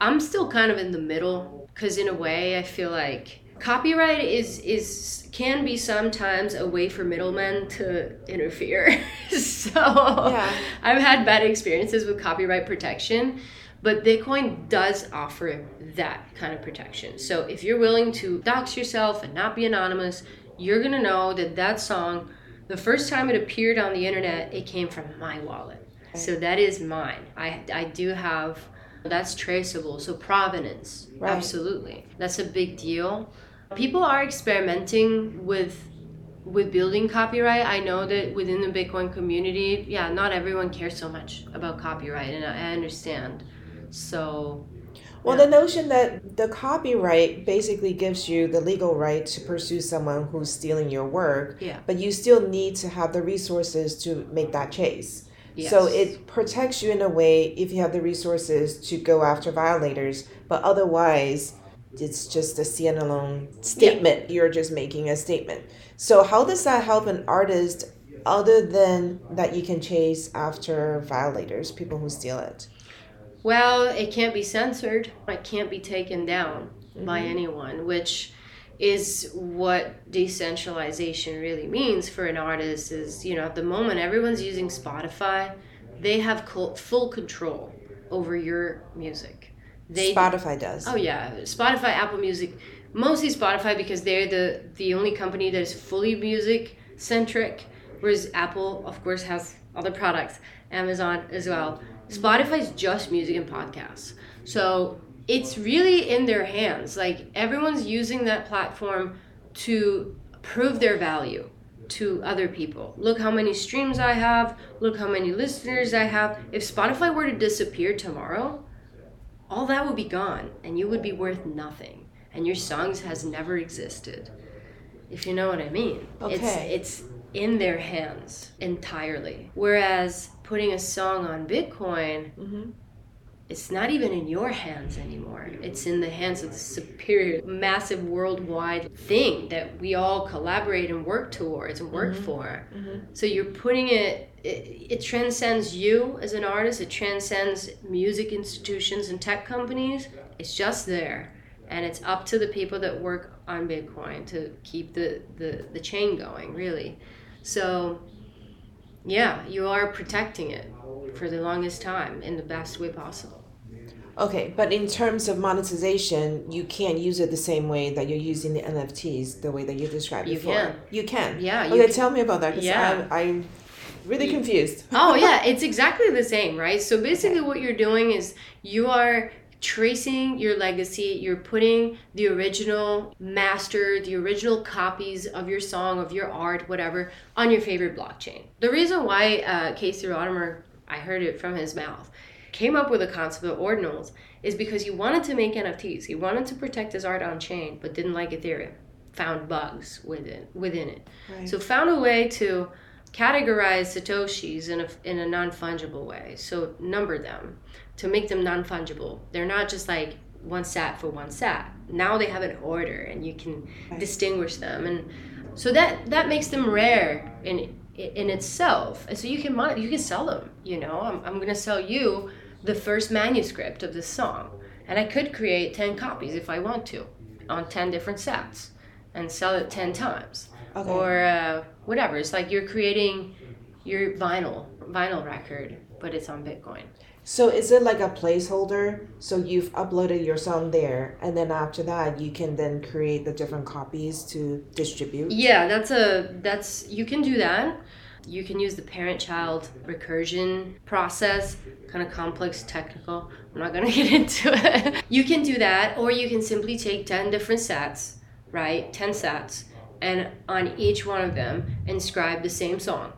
I'm still kind of in the middle because in a way I feel like copyright is is can be sometimes a way for middlemen to interfere. So yeah. I've had bad experiences with copyright protection, but Bitcoin does offer that kind of protection. So if you're willing to dox yourself and not be anonymous, you're going to know that that song, the first time it appeared on the internet, it came from my wallet. Okay. So that is mine. I, I do have, that's traceable. So provenance, right. Absolutely. That's a big deal. People are experimenting with with building copyright. I know that within the Bitcoin community, yeah, not everyone cares so much about copyright, and I understand. So Well, yeah. The notion that the copyright basically gives you the legal right to pursue someone who's stealing your work, yeah. but you still need to have the resources to make that chase. Yes. So it protects you in a way if you have the resources to go after violators, but otherwise it's just a standalone statement. Yeah. You're just making a statement. So how does that help an artist other than that you can chase after violators, people who steal it? Well, it can't be censored. It can't be taken down mm-hmm. by anyone, which is what decentralization really means for an artist. Is, you know, at the moment everyone's using Spotify. They have co- full control over your music. They Spotify does. Oh yeah, Spotify, Apple Music, mostly Spotify because they're the the only company that is fully music centric, whereas Apple, of course, has other products, Amazon as well. Spotify's just music and podcasts. So it's really in their hands. Like, everyone's using that platform to prove their value to other people. Look how many streams I have. Look how many listeners I have. If Spotify were to disappear tomorrow, all that would be gone and you would be worth nothing. And your songs has never existed. If you know what I mean. Okay. It's, it's in their hands entirely. Whereas putting a song on Bitcoin, mm-hmm. it's not even in your hands anymore. It's in the hands of the superior, massive worldwide thing that we all collaborate and work towards and work mm-hmm. for. Mm-hmm. So you're putting it, it, it transcends you as an artist, it transcends music institutions and tech companies. It's just there. And it's up to the people that work on Bitcoin to keep the, the, the chain going, really. So, yeah, you are protecting it for the longest time in the best way possible. Okay, but in terms of monetization, you can't use it the same way that you're using the N F Ts, the way that you described you before. You can. You can. Yeah. You okay, can. Tell me about that, because yeah. I'm, I'm really you, confused. Oh, yeah, it's exactly the same, right? So basically okay. what you're doing is you are tracing your legacy. You're putting the original master, the original copies of your song, of your art, whatever, on your favorite blockchain. The reason why uh, Casey Rodimer, I heard it from his mouth, came up with the concept of ordinals is because he wanted to make N F Ts. He wanted to protect his art on chain, but didn't like Ethereum. Found bugs within, within it. Right. So found a way to categorize Satoshis in a, in a non-fungible way. So number them to make them non-fungible. They're not just like one sat for one sat. Now they have an order and you can right. distinguish them. And so that, that makes them rare in in itself. And so you can you can sell them, you know. I'm I'm going to sell you the first manuscript of this song. And I could create ten copies if I want to on ten different sats and sell it ten times. Okay. Or uh, whatever. It's like you're creating your vinyl vinyl record, but it's on Bitcoin. So is it like a placeholder? So you've uploaded your song there, and then after that, you can then create the different copies to distribute? Yeah, that's a that's you can do that. You can use the parent-child recursion process, kind of complex, technical. I'm not gonna get into it. You can do that, or you can simply take ten different sats, right? Ten sats. And on each one of them, inscribe the same song,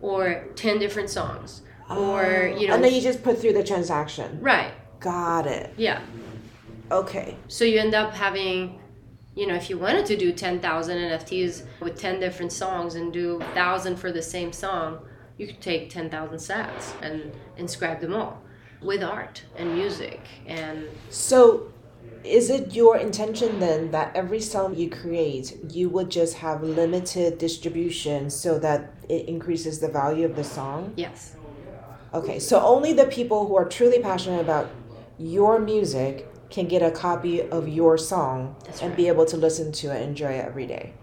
or ten different songs, or oh, you know. And then you just put through the transaction. Right. Got it. Yeah. Okay. So you end up having, you know, if you wanted to do ten thousand N F Ts with ten different songs and do a thousand for the same song, you could take ten thousand sats and inscribe them all with art and music and. So. Is it your intention then that every song you create, you would just have limited distribution so that it increases the value of the song? Yes. Okay, so only the people who are truly passionate about your music can get a copy of your song That's and right. be able to listen to it and enjoy it every day.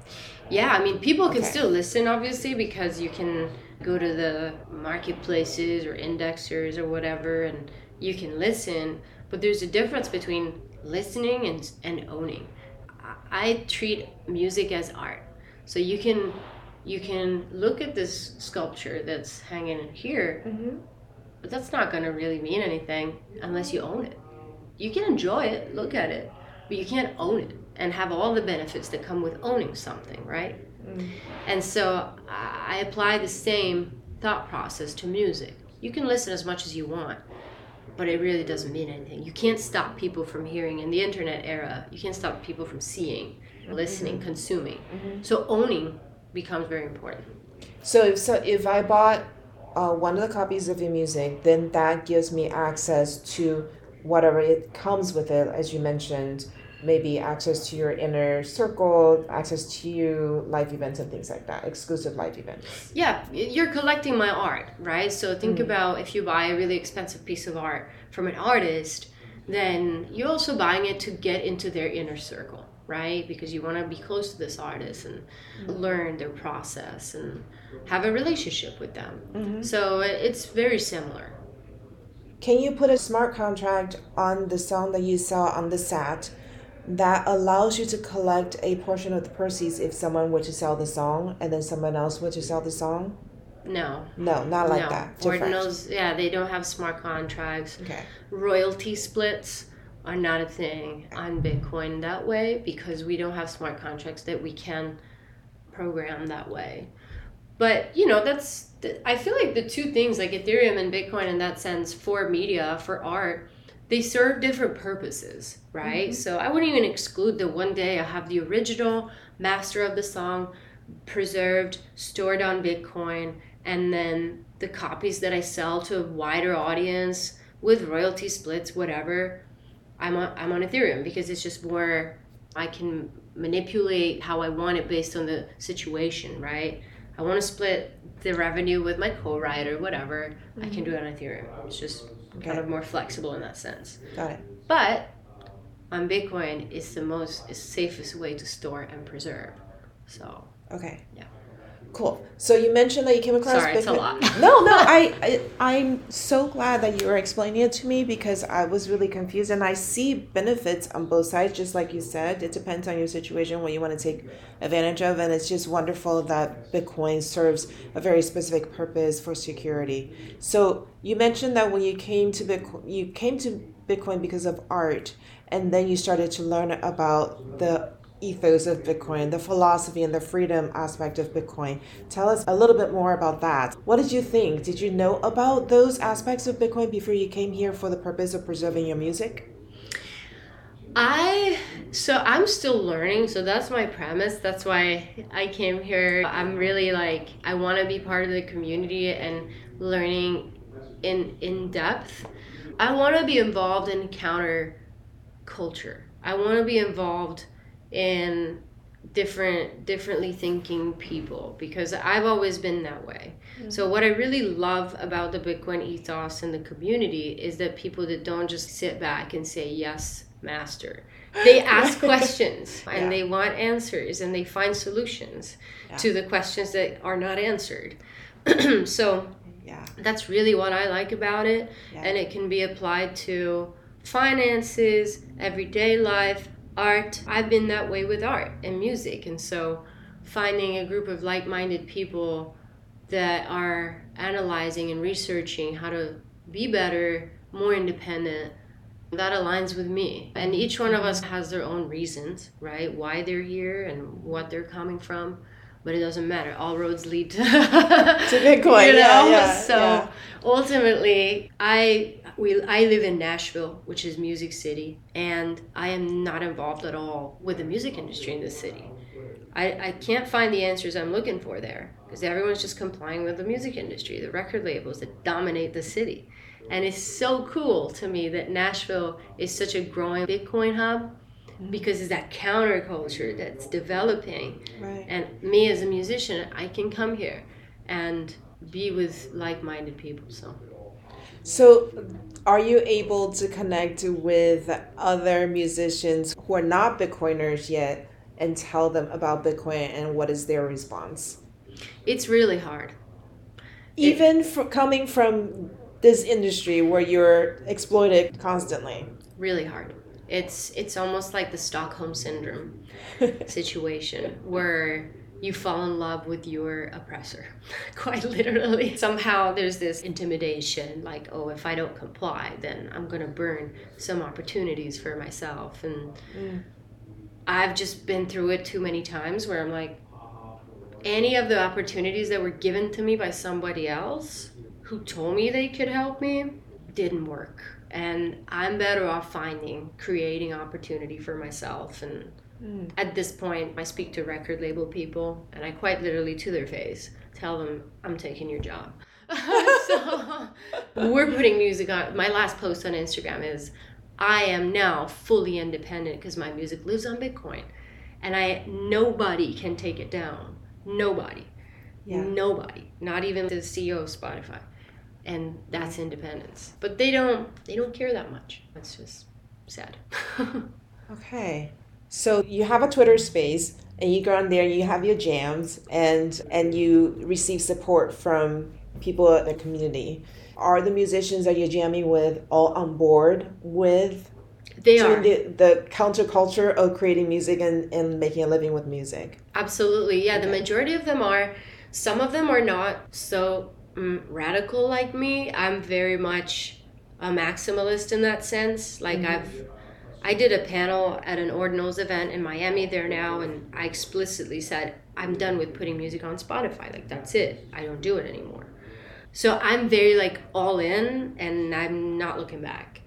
Yeah, I mean, people can okay. still listen, obviously, because you can go to the marketplaces or indexers or whatever, and you can listen, but there's a difference between listening and and owning. I treat music as art. So you can you can look at this sculpture that's hanging here, mm-hmm. but that's not going to really mean anything unless you own it. You can enjoy it, look at it, but you can't own it and have all the benefits that come with owning something, right? Mm. And so I apply the same thought process to music. You can listen as much as you want, but it really doesn't mean anything. You can't stop people from hearing. In the internet era, you can't stop people from seeing, listening, mm-hmm. consuming. Mm-hmm. So owning becomes very important. So if so, if I bought uh, one of the copies of your music, then that gives me access to whatever it comes with it, as you mentioned, maybe access to your inner circle, access to you, live events and things like that, exclusive live events. Yeah, you're collecting my art, right? So think mm. about if you buy a really expensive piece of art from an artist, then you're also buying it to get into their inner circle, right? Because you want to be close to this artist and mm. learn their process and have a relationship with them. Mm-hmm. So it's very similar. Can you put a smart contract on the song that you sell on the S A T that allows you to collect a portion of the proceeds if someone were to sell the song and then someone else were to sell the song? No. No, not like no. that. Different. Ordinals, yeah, they don't have smart contracts. Okay. Royalty splits are not a thing on Bitcoin that way because we don't have smart contracts that we can program that way. But, you know, that's, I feel like the two things, like Ethereum and Bitcoin in that sense, for media, for art, they serve different purposes, right? Mm-hmm. So I wouldn't even exclude that one day I have the original master of the song preserved, stored on Bitcoin, and then the copies that I sell to a wider audience with royalty splits, whatever, I'm on, I'm on Ethereum because it's just where I can manipulate how I want it based on the situation, right? I want to split the revenue with my co-writer, whatever, mm-hmm. I can do it on Ethereum. It's just okay. kind of more flexible in that sense. Got it. But on Bitcoin, it's the most, it's safest way to store and preserve. So. Okay. Yeah. Cool. So you mentioned that you came across Sorry, Bitcoin. It's a lot. No, no, I, I, I'm so glad that you were explaining it to me because I was really confused, and I see benefits on both sides, just like you said. It depends on your situation, what you want to take advantage of, and it's just wonderful that Bitcoin serves a very specific purpose for security. So you mentioned that when you came to Bitcoin, you came to Bitcoin because of art, and then you started to learn about the ethos of Bitcoin, the philosophy and the freedom aspect of Bitcoin. Tell us a little bit more about that. What did you think? Did you know about those aspects of Bitcoin before you came here for the purpose of preserving your music? I, so I'm still learning. So that's my premise. That's why I came here. I'm really like, I want to be part of the community and learning in, in depth. I want to be involved in counter culture. I want to be involved in different differently thinking people because I've always been that way. Mm-hmm. So what I really love about the Bitcoin ethos and the community is that people that don't just sit back and say yes, master. They ask questions and yeah. they want answers and they find solutions yeah. to the questions that are not answered. So yeah. that's really what I like about it yeah. and it can be applied to finances, everyday life, art. I've been that way with art and music, and so finding a group of like-minded people that are analyzing and researching how to be better, more independent, that aligns with me. And each one of us has their own reasons, right? Why they're here and what they're coming from, but it doesn't matter. All roads lead to, to Bitcoin, you know? yeah, yeah, so yeah. ultimately, I We, I live in Nashville, which is Music City, and I am not involved at all with the music industry in this city. I, I can't find the answers I'm looking for there because everyone's just complying with the music industry, the record labels that dominate the city. And it's so cool to me that Nashville is such a growing Bitcoin hub because it's that counterculture that's developing. Right. And me as a musician, I can come here and be with like-minded people. So. So are you able to connect with other musicians who are not Bitcoiners yet and tell them about Bitcoin, and what is their response? It's really hard. Even it, for coming from this industry where you're exploited constantly. Really hard. It's it's almost like the Stockholm Syndrome situation where you fall in love with your oppressor, quite literally. Somehow there's this intimidation, like, oh, if I don't comply, then I'm going to burn some opportunities for myself. And mm. I've just been through it too many times where I'm like, any of the opportunities that were given to me by somebody else who told me they could help me, didn't work. And I'm better off finding, creating opportunity for myself. And mm. at this point, I speak to record label people, and I quite literally, to their face, tell them, I'm taking your job. So we're putting music on. My last post on Instagram is, I am now fully independent because my music lives on Bitcoin. And I nobody can take it down. Nobody. Yeah. Nobody. Not even the C E O of Spotify. And that's independence. But they don't they don't care that much. That's just sad. Okay. So you have a Twitter space, and you go on there and you have your jams, and and you receive support from people in the community. Are the musicians that you're jamming with all on board with they are the, the counterculture of creating music and, and making a living with music? Absolutely. Yeah, okay. The majority of them are. Some of them are not so mm, radical like me. I'm very much a maximalist in that sense. Like mm-hmm. I've I did a panel at an Ordinals event in Miami there now, and I explicitly said, I'm done with putting music on Spotify. Like, that's it. I don't do it anymore. So I'm very, like, all in, and I'm not looking back.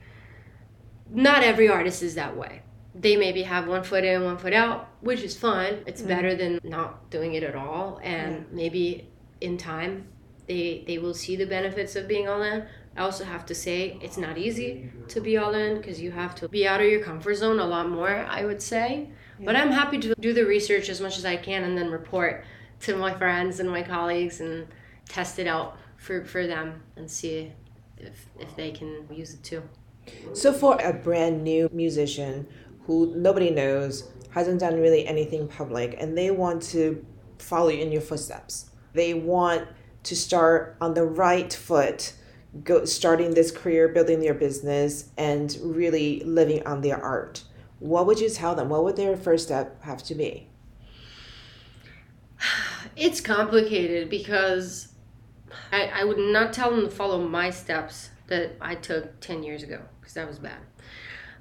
Not every artist is that way. They maybe have one foot in, one foot out, which is fine. It's mm-hmm. better than not doing it at all. And yeah. maybe in time, they they will see the benefits of being all in. I also have to say, it's not easy to be all in, because you have to be out of your comfort zone a lot more, I would say. Yeah. But I'm happy to do the research as much as I can, and then report to my friends and my colleagues and test it out for, for them and see if if they can use it too. So for a brand new musician who nobody knows, hasn't done really anything public, and they want to follow you in your footsteps. They want to start on the right foot, go starting this career, building their business, and really living on their art. What would you tell them? What would their first step have to be? It's complicated, because I, I would not tell them to follow my steps that I took ten years ago, because that was bad.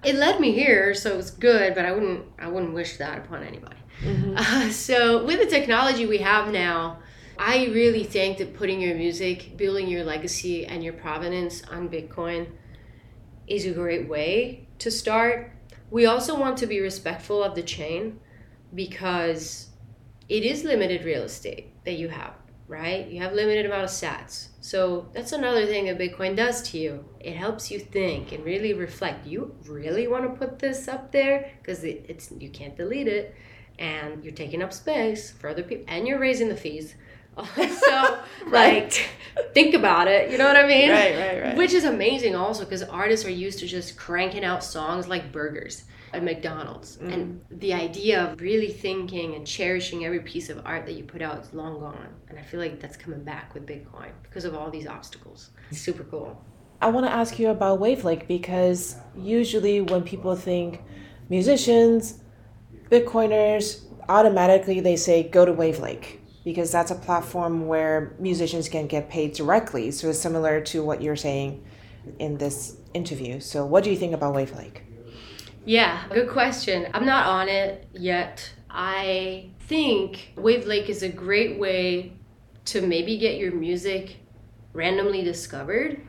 It led me here, so it was good, but I wouldn't I wouldn't wish that upon anybody. Mm-hmm. Uh, so with the technology we have now, I really think that putting your music, building your legacy and your provenance on Bitcoin is a great way to start. We also want to be respectful of the chain, because it is limited real estate that you have, right? You have limited amount of sats. So that's another thing that Bitcoin does to you. It helps you think and really reflect. You really want to put this up there? Because it, it's you can't delete it, and you're taking up space for other people, and you're raising the fees. So, right. like, think about it. You know what I mean? Right, right, right. Which is amazing also, because artists are used to just cranking out songs like burgers at McDonald's. Mm. And the idea of really thinking and cherishing every piece of art that you put out is long gone. And I feel like that's coming back with Bitcoin because of all these obstacles. It's super cool. I want to ask you about Wavlake, because usually when people think musicians, Bitcoiners, automatically they say, go to Wavlake, because that's a platform where musicians can get paid directly. So it's similar to what you're saying in this interview. So what do you think about Wavlake? Yeah, good question. I'm not on it yet. I think Wavlake is a great way to maybe get your music randomly discovered,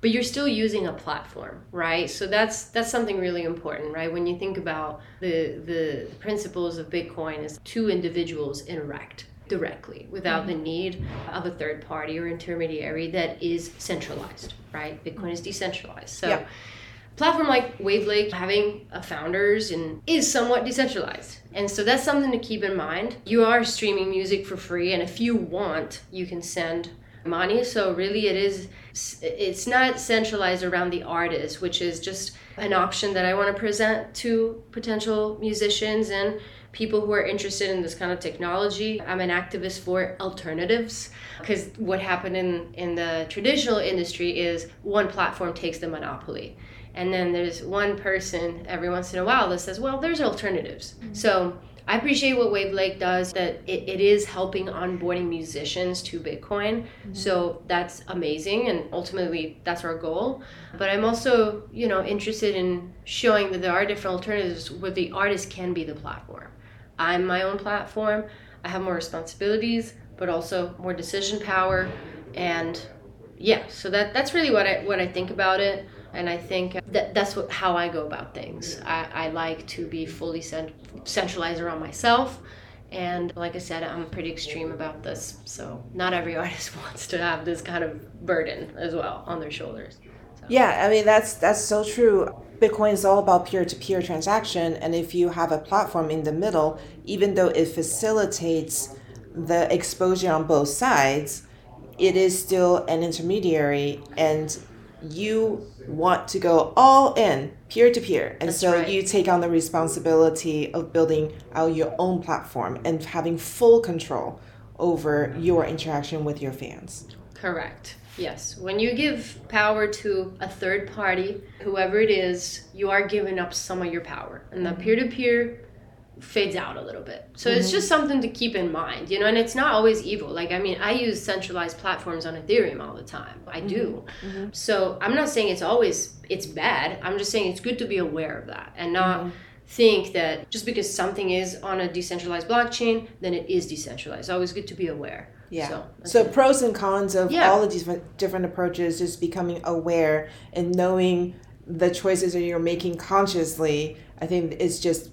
but you're still using a platform, right? So that's that's something really important, right? When you think about the the principles of Bitcoin, is two individuals interact directly without the need of a third party or intermediary that is centralized, right? Bitcoin is decentralized. So yeah. A platform like Wavlake, having a founders and is somewhat decentralized. And so that's something to keep in mind. You are streaming music for free, and if you want, you can send money. So really it is, it's not centralized around the artist, which is just an option that I want to present to potential musicians and people who are interested in this kind of technology. I'm an activist for alternatives, because what happened in, in the traditional industry is one platform takes the monopoly. And then there's one person every once in a while that says, well, there's alternatives. Mm-hmm. So I appreciate what Wavlake does, that it, it is helping onboarding musicians to Bitcoin. Mm-hmm. So that's amazing, and ultimately that's our goal. But I'm also, you know, interested in showing that there are different alternatives where the artist can be the platform. I'm my own platform. I have more responsibilities, but also more decision power, and yeah, so that that's really what I what I think about it. And I think that that's what, how I go about things. I, I like to be fully cent- centralized around myself. And like I said, I'm pretty extreme about this. So not every artist wants to have this kind of burden as well on their shoulders. So. Yeah, I mean, that's that's so true. Bitcoin is all about peer-to-peer transaction. And if you have a platform in the middle, even though it facilitates the exposure on both sides, it is still an intermediary, and you want to go all in, peer-to-peer. And That's so right. you take on the responsibility of building out your own platform and having full control over your interaction with your fans. Correct. Yes. When you give power to a third party, whoever it is, you are giving up some of your power. And the peer-to-peer fades out a little bit. So mm-hmm. it's just something to keep in mind, you know, and it's not always evil. Like, I mean, I use centralized platforms on Ethereum all the time. I mm-hmm. do. Mm-hmm. So I'm not saying it's always, it's bad. I'm just saying it's good to be aware of that and not mm-hmm. think that just because something is on a decentralized blockchain, then it is decentralized. It's always good to be aware. Yeah. So, so pros and cons of yeah. all of these different approaches, just becoming aware and knowing the choices that you're making consciously. I think it's just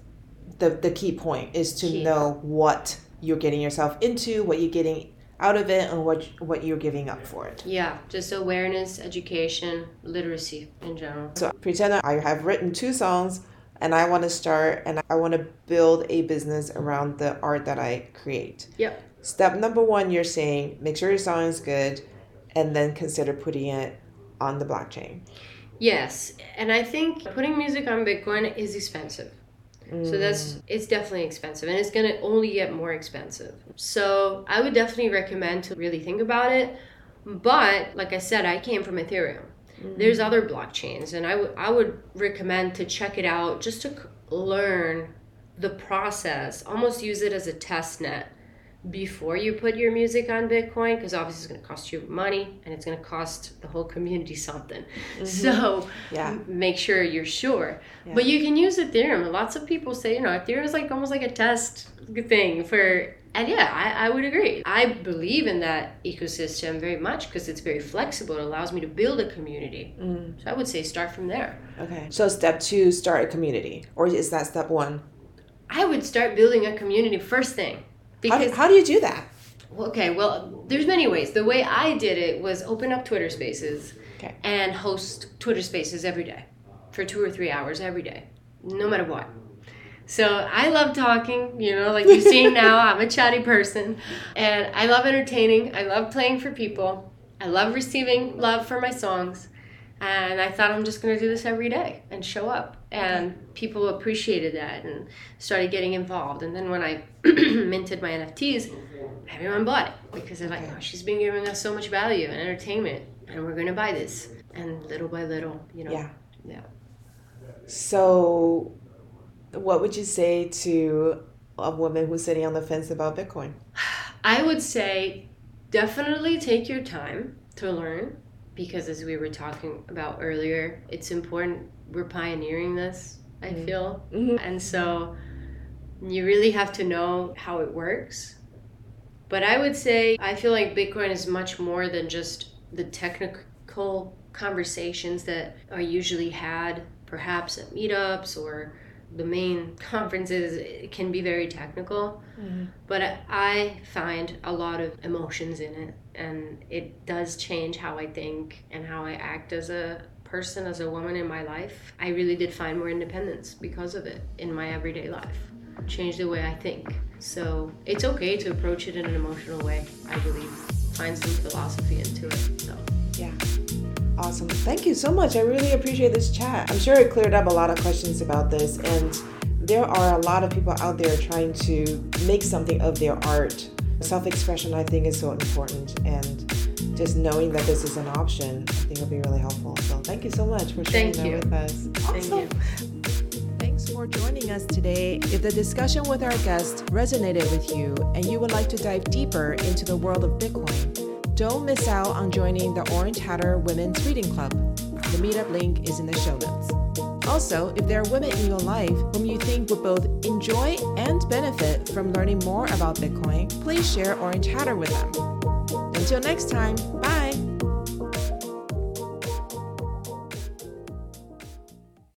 The, the key point is to yeah. know what you're getting yourself into, what you're getting out of it, and what what you're giving up for it. Yeah, just awareness, education, literacy in general. So pretend I have written two songs and I want to start and I want to build a business around the art that I create. Yep. Step number one, you're saying, make sure your song is good and then consider putting it on the blockchain. Yes, and I think putting music on Bitcoin is expensive. So that's, it's definitely expensive, and it's going to only get more expensive. So I would definitely recommend to really think about it. But like I said, I came from Ethereum. Mm-hmm. There's other blockchains, and I, w- I would recommend to check it out just to c- learn the process, almost use it as a test net before you put your music on Bitcoin, because obviously it's going to cost you money and it's going to cost the whole community something. Mm-hmm. So yeah. make sure you're sure. Yeah. But you can use Ethereum. Lots of people say, you know, Ethereum is like almost like a test thing for, and yeah, I, I would agree. I believe in that ecosystem very much because it's very flexible. It allows me to build a community. Mm. So I would say start from there. Okay. So step two, start a community. Or is that step one? I would start building a community first thing. Because, how, how do you do that? Okay, well, there's many ways. The way I did it was open up Twitter Spaces okay. and host Twitter Spaces every day for two or three hours every day, no matter what. So I love talking, you know, like you're seeing now, I'm a chatty person. And I love entertaining. I love playing for people. I love receiving love for my songs. And I thought I'm just going to do this every day and show up. And okay. people appreciated that and started getting involved. And then when I minted my N F Ts, everyone bought it because they're like, okay. oh, she's been giving us so much value and entertainment, and we're going to buy this. And little by little, you know. Yeah. yeah. So what would you say to a woman who's sitting on the fence about Bitcoin? I would say definitely take your time to learn. Because as we were talking about earlier, it's important. We're pioneering this, I mm-hmm. feel. Mm-hmm. And so you really have to know how it works. But I would say I feel like Bitcoin is much more than just the technical conversations that are usually had, perhaps at meetups or the main conferences. It can be very technical. Mm-hmm. But I find a lot of emotions in it. And it does change how I think and how I act as a person, as a woman in my life. I really did find more independence because of it in my everyday life. Changed the way I think. So it's okay to approach it in an emotional way, I believe. Find some philosophy into it. So yeah. Awesome. Thank you so much. I really appreciate this chat. I'm sure it cleared up a lot of questions about this. And there are a lot of people out there trying to make something of their art. Self-expression, I think, is so important, and just knowing that this is an option, I think, will be really helpful. So thank you so much for sharing that with us. Awesome. Thank you. Thanks for joining us today. If the discussion with our guest resonated with you and you would like to dive deeper into the world of Bitcoin, don't miss out on joining the Orange Hatter Women's Reading Club. The meetup link is in the show notes. Also, if there are women in your life whom you think would both enjoy and benefit from learning more about Bitcoin, please share Orange Hatter with them. Until next time, bye!